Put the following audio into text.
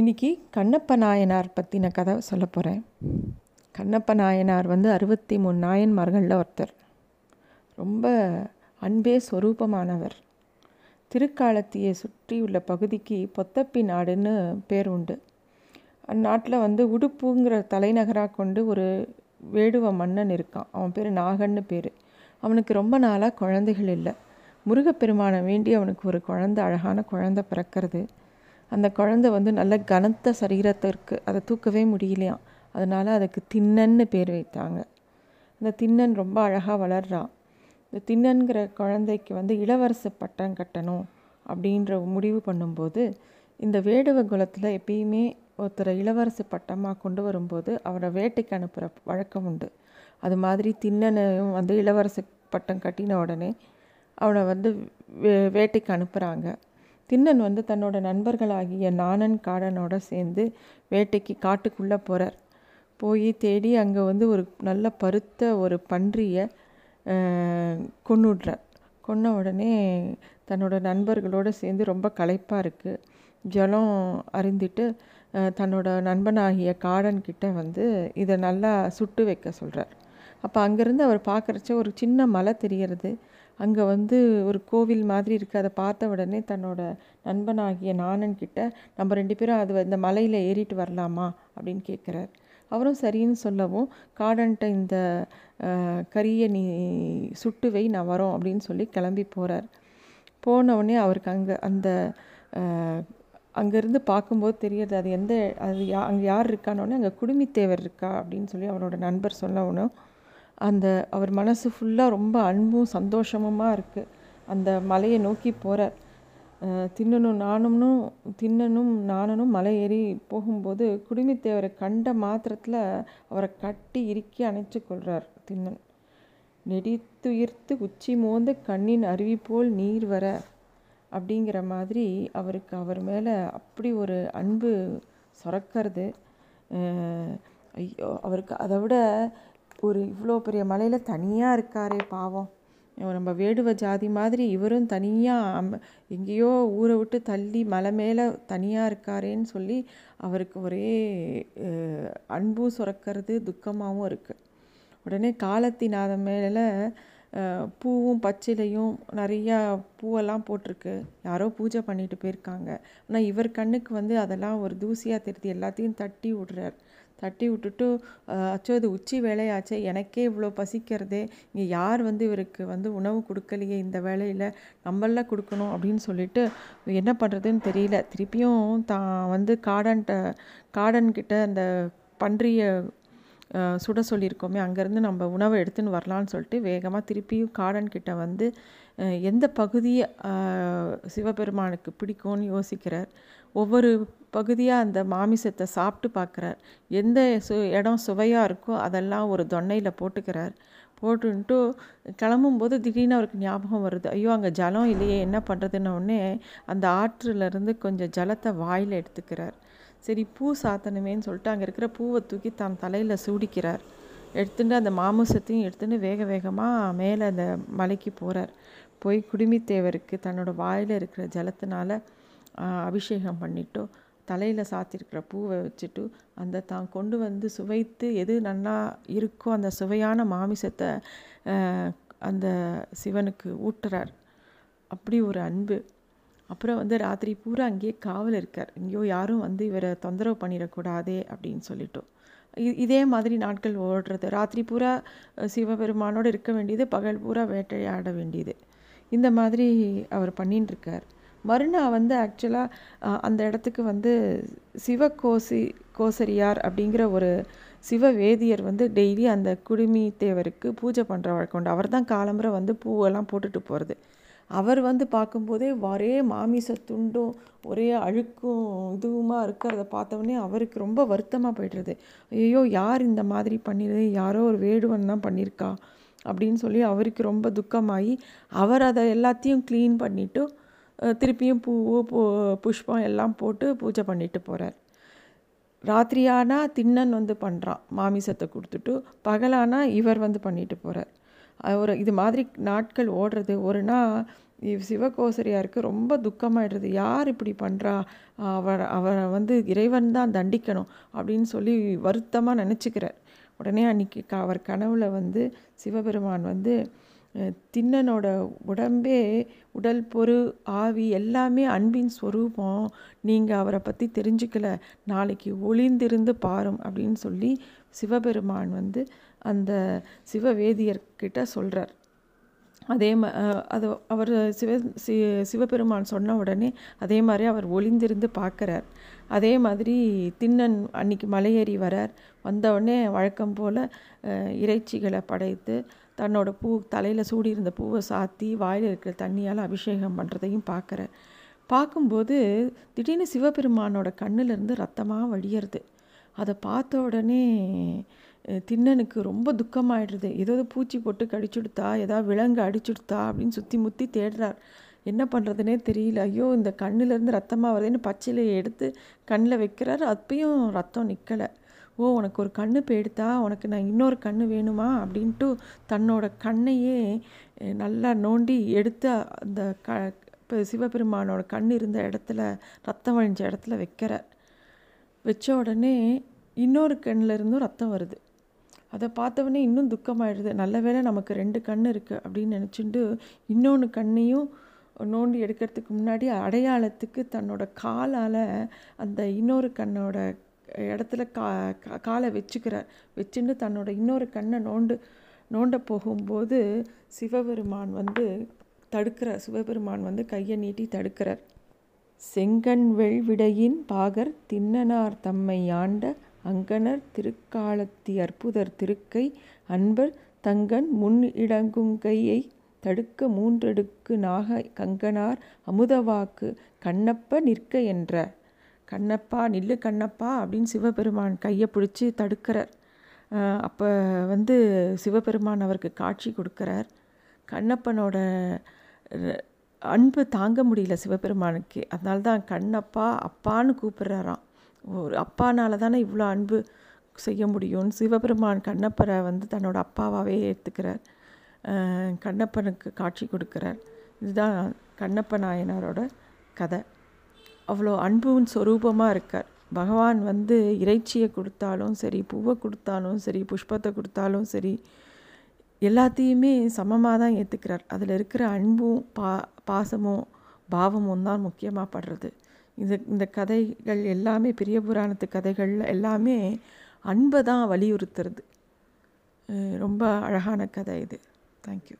இன்றைக்கி கண்ணப்ப நாயனார் பற்றின கதை சொல்ல போகிறேன். கண்ணப்ப நாயனார் வந்து 63 நாயன்மார்களில் ஒருத்தர். ரொம்ப அன்பே ஸ்வரூபமானவர். திருக்காலத்தியை சுற்றி உள்ள பகுதிக்கு பொத்தப்பி நாடுன்னு பேர் உண்டு. அந்நாட்டில் வந்து உடுப்புங்கிற தலைநகராக கொண்டு ஒரு வேடுவ மன்னன் இருக்கான். அவன் பேர் நாகன்னு பேர். அவனுக்கு ரொம்ப நாளாக குழந்தைகள் இல்லை. முருகப்பெருமானை வேண்டி அவனுக்கு ஒரு குழந்தை, அழகான குழந்தை பிறக்கிறது. அந்த குழந்தை வந்து நல்ல கனத்த சரீரத்தை இருக்குது, அதை தூக்கவே முடியலையாம். அதனால் அதுக்கு திண்ணன்னு பேர் வைத்தாங்க. அந்த திண்ணன் ரொம்ப அழகாக வளர்றான். இந்த திண்ணன்கிற குழந்தைக்கு வந்து இளவரசு பட்டம் கட்டணும் அப்படின்ற முடிவு பண்ணும்போது, இந்த வேடுவ குலத்தில் எப்பயுமே ஒருத்தரை இளவரசு பட்டமாக கொண்டு வரும்போது அவரை வேட்டைக்கு அனுப்புகிற வழக்கம் உண்டு. அது மாதிரி திண்ணனையும் வந்து இளவரசு பட்டம் கட்டின உடனே அவனை வந்து வேட்டைக்கு அனுப்புகிறாங்க. திண்ணன் வந்து தன்னோட நண்பர்களாகிய நாணன் காடனோட சேர்ந்து வேட்டைக்கு காட்டுக்குள்ளே போகிறார். போய் தேடி அங்கே வந்து ஒரு நல்ல பருத்த ஒரு பன்றியை கொன்னுடுறார். கொன்ன உடனே தன்னோட நண்பர்களோடு சேர்ந்து ரொம்ப களைப்பாக இருக்குது, ஜலம் அருந்திட்டு தன்னோட நண்பனாகிய காடன்கிட்ட வந்து இதை நல்லா சுட்டு வைக்க சொல்கிறார். அப்போ அங்கேருந்து அவர் பார்க்குறச்ச ஒரு சின்ன மலை தெரிகிறது. அங்கே வந்து ஒரு கோவில் மாதிரி இருக்குது. அதை பார்த்த உடனே தன்னோட நண்பனாகிய நாணன்கிட்ட, நம்ம ரெண்டு பேரும் அது இந்த மலையில் ஏறிட்டு வரலாமா அப்படின்னு கேட்குறார். அவரும் சரின்னு சொல்லவும், காடன்ட்ட இந்த கறியை நீ சுட்டு வை, நான் வரோம் அப்படின்னு சொல்லி கிளம்பி போகிறார். போனவுடனே அவருக்கு அங்கேருந்து பார்க்கும்போது தெரியாது அது அங்கே யார் இருக்கானோடனே அங்கே குடுமி தேவர் இருக்கா அப்படின்னு சொல்லி அவனோட நண்பர் சொன்னவுடனே அவர் மனசு ஃபுல்லாக ரொம்ப அன்பும் சந்தோஷமுமாக இருக்குது. அந்த மலையை நோக்கி போகிறார். திண்ணனும் நாணனும் மலை ஏறி போகும்போது குடுமி தேவரை கண்ட மாத்திரத்தில் அவரை கட்டி இறுக்கி அணைச்சி கொள்கிறார் திண்ணன். நெடித்துயிர்த்து உச்சி மோந்து கண்ணின் அருவி போல் நீர் வர அப்படிங்கிற மாதிரி அவருக்கு அவர் மேலே அப்படி ஒரு அன்பு சுரக்கிறது. ஐயோ, அவருக்கு அதை விட ஒரு இவ்வளோ பெரிய மலையில் தனியாக இருக்காரே பாவம், நம்ம வேடுவ ஜாதி மாதிரி இவரும் தனியாக எங்கேயோ ஊரை விட்டு தள்ளி மலை மேலே தனியாக இருக்காரேன்னு சொல்லி அவருக்கு ஒரே அன்பும் சுரக்கிறது, துக்கமாகவும் இருக்குது. உடனே காலத்தின் அது மேலே பூவும் பச்சிலையும் நிறையா பூவெல்லாம் போட்டிருக்கு. யாரோ பூஜை பண்ணிட்டு போயிருக்காங்க. ஆனால் இவர் கண்ணுக்கு வந்து அதெல்லாம் ஒரு தூசியாக திருத்தி எல்லாத்தையும் தட்டி விடுறார். தட்டி விட்டுட்டு, அச்சோ இது உச்சி வேலையாச்சே, எனக்கே இவ்வளோ பசிக்கிறதே, இங்கே யார் வந்து இவருக்கு வந்து உணவு கொடுக்கலையே, இந்த வேலையில் நம்மளாம் கொடுக்கணும் அப்படின்னு சொல்லிட்டு என்ன பண்ணுறதுன்னு தெரியல. திருப்பியும் தான் வந்து காடன்கிட்ட அந்த பன்றியை சுட சொல்லியிருக்கோமே, அங்கேருந்து நம்ம உணவை எடுத்துன்னு வரலான்னு சொல்லிட்டு வேகமாக திருப்பியும் காடன்கிட்ட வந்து எந்த பகுதியை சிவபெருமானுக்கு பிடிக்கும்னு யோசிக்கிறார். ஒவ்வொரு பகுதியாக அந்த மாமிசத்தை சாப்பிட்டு பார்க்குறார். எந்த இடம் சுவையாக இருக்கோ அதெல்லாம் ஒரு தொன்னையில் போட்டுக்கிறார். போட்டுன்ட்டு கிளம்பும்போது திடீர்னு அவருக்கு ஞாபகம் வருது, ஐயோ அங்கே ஜலம் இல்லையே, என்ன பண்ணுறதுன்னொடனே அந்த ஆற்றுலேருந்து கொஞ்சம் ஜலத்தை வாயில் எடுத்துக்கிறார். சரி, பூ சாத்தணுமேன்னு சொல்லிட்டு அங்கே இருக்கிற பூவை தூக்கி தான் தலையில் சூடிக்கிறார். எடுத்துகிட்டு அந்த மாமிசத்தையும் எடுத்துகிட்டு வேக வேகமாக மேலே அந்த மலைக்கு போகிறார். போய் குடுமி தேவருக்கு தன்னோட வாயில் இருக்கிற ஜலத்தினால அபிஷேகம் பண்ணிவிட்டு தலையில் சாத்திருக்கிற பூவை வச்சுட்டு அந்த தான் கொண்டு வந்து சுவைத்து எது நல்லா இருக்கோ அந்த சுவையான மாமிசத்தை அந்த சிவனுக்கு ஊட்டுறார். அப்படி ஒரு அன்பு. அப்புறம் வந்து ராத்திரி பூரா அங்கேயே காவல் இருக்கார், எங்கேயோ யாரும் வந்து இவரை தொந்தரவு பண்ணிடக்கூடாதே அப்படின்னு சொல்லிட்டோம். இதே மாதிரி நாட்கள் ஓடுறது. ராத்திரி பூரா சிவபெருமானோடு இருக்க வேண்டியது, பகல் பூரா வேட்டையாட வேண்டியது. இந்த மாதிரி அவர் பண்ணின்னு இருக்கார். மறுநாள் வந்து ஆக்சுவலாக அந்த இடத்துக்கு வந்து சிவகோசரியார் அப்படிங்கிற ஒரு சிவ வேதியர் வந்து டெய்லி அந்த குடுமி தேவருக்கு பூஜை பண்ணுற வழக்கம் உண்டு. அவர் தான் காலம்புரை வந்து பூவெல்லாம் போட்டுட்டு போகிறது. அவர் வந்து பார்க்கும்போதே ஒரே மாமிசத்துண்டும் ஒரே அழுக்கும் இதுவுமா இருக்கிறத பார்த்தவொடனே அவருக்கு ரொம்ப வருத்தமாக போய்டுறது. ஐயோ, யார் இந்த மாதிரி பண்ணிடுது, யாரோ ஒரு வேடுவன் தான் பண்ணியிருக்கா அப்படின்னு சொல்லி அவருக்கு ரொம்ப துக்கமாகி அவர் அதை எல்லாத்தையும் க்ளீன் பண்ணிவிட்டு திருப்பியும் புஷ்பம் எல்லாம் போட்டு பூஜை பண்ணிட்டு போகிறார். ராத்திரியானால் திண்ணன் வந்து பண்ணுறான், மாமிசத்தை கொடுத்துட்டு. பகலானால் இவர் வந்து பண்ணிட்டு போகிறார். இது மாதிரி நாட்கள் ஓடுறது. ஒரு நாள் சிவகோசரியாருக்கு ரொம்ப துக்கமாகிடுறது. யார் இப்படி பண்ணுறா, அவரை வந்து இறைவன் தான் தண்டிக்கணும் அப்படின்னு சொல்லி வருத்தமாக நினச்சிக்கிறார். உடனே அன்றைக்கி அவர் கனவுல வந்து சிவபெருமான் வந்து திண்ணனோட உடம்பே உடல் பொரு ஆவி எல்லாமே அன்பின் ஸ்வரூபம், நீங்கள் அவரை பற்றி தெரிஞ்சுக்கல, நாளைக்கு ஒளிந்திருந்து பாரும் அப்படின்னு சொல்லி சிவபெருமான் வந்து அந்த சிவவேதியர்கிட்ட சொல்கிறார். அவர் சிவபெருமான் சொன்ன உடனே அதே மாதிரி அவர் ஒளிந்திருந்து பார்க்குறார். அதே மாதிரி திண்ணன் அன்றைக்கி மலையேறி வரார். வந்தவுடனே வழக்கம் போல் இறைச்சிகளை படைத்து தன்னோட தலையில் சூடியிருந்த பூவை சாத்தி வாயில் இருக்கிற தண்ணியால் அபிஷேகம் பண்ணுறதையும் பார்க்குறார். பார்க்கும்போது திடீர்னு சிவபெருமானோட கண்ணிலேருந்து ரத்தமாக வடியறது. அதை பார்த்த உடனே திண்ணனுக்கு ரொம்ப துக்கமாயிடுது. ஏதாவது பூச்சி போட்டு கடிச்சுடுத்தா, ஏதாவது விலங்கு அடிச்சுடுத்தா அப்படின்னு சுற்றி முற்றி தேடுறார். என்ன பண்ணுறதுனே தெரியல. ஐயோ, இந்த கண்ணிலேருந்து ரத்தமாக வருதுன்னு பச்சையில எடுத்து கண்ணில் வைக்கிறார். அப்பயும் ரத்தம் நிற்கலை. ஓ, உனக்கு ஒரு கண்ணு போயிடுத்தா, உனக்கு நான் இன்னொரு கண்ணு வேணுமா அப்படின்ட்டு தன்னோட கண்ணையே நல்லா நோண்டி எடுத்து அந்த சிவபெருமானோட கண் இருந்த இடத்துல, ரத்தம் வழிஞ்ச இடத்துல வைக்கிறார். வச்ச உடனே இன்னொரு கண்ணிலருந்தும் ரத்தம் வருது. அதை பார்த்தவொடனே இன்னும் துக்கமாயிடுது. நல்ல வேளை நமக்கு ரெண்டு கண் இருக்குது அப்படின்னு நினச்சிட்டு இன்னொன்று கண்ணையும் நோண்டி எடுக்கிறதுக்கு முன்னாடி அடையாளத்துக்கு தன்னோட காலால் அந்த இன்னொரு கண்ணோட இடத்துல காலை வச்சுக்கிறார். வச்சுட்டு தன்னோட இன்னொரு கண்ணை நோண்ட போகும்போது சிவபெருமான் வந்து தடுக்கிறார். சிவபெருமான் வந்து கையை நீட்டி தடுக்கிறார். செங்கண் வெள்விடையின் பாகர் திண்ணனார் தம்மை ஆண்ட அங்கனர் திருக்காலத்தி அற்புதர் திருக்கை அன்பர் தங்கன் முன் இடங்குங்கையை தடுக்க மூன்றடுக்கு நாக கங்கனார் அமுதவாக்கு கண்ணப்ப நிற்க என்ற. கண்ணப்பா நில்லு கண்ணப்பா அப்படின்னு சிவபெருமான் கையை பிடிச்சி தடுக்கிறார். அப்போ வந்து சிவபெருமான் அவருக்கு காட்சி கொடுக்குறார். கண்ணப்பனோட அன்பு தாங்க முடியல சிவபெருமானுக்கு. அதனால தான் கண்ணப்பா அப்பான்னு கூப்பிட்றாராம். ஒரு அப்பானால தானே இவ்வளோ அன்பு செய்ய முடியும்னு சிவபெருமான் கண்ணப்பரை வந்து தன்னோட அப்பாவாகவே ஏற்றுக்கிறார். கண்ணப்பனுக்கு காட்சி கொடுக்குறார். இதுதான் கண்ணப்ப நாயனாரோட கதை. அவ்வளோ அன்பும் சொரூபமாக இருக்கார் பகவான். வந்து இறைச்சியை கொடுத்தாலும் சரி, பூவை கொடுத்தாலும் சரி, புஷ்பத்தை கொடுத்தாலும் சரி, எல்லாத்தையுமே சமமாக தான் ஏற்றுக்கிறார். அதில் இருக்கிற அன்பும் பாசமும் பாவமும் தான் முக்கியமாக படுறது. இந்த கதைகள் எல்லாமே, பெரிய புராணத்து கதைகள் எல்லாமே அன்பை தான் வலியுறுத்துறது. ரொம்ப அழகான கதை இது. தேங்க்யூ.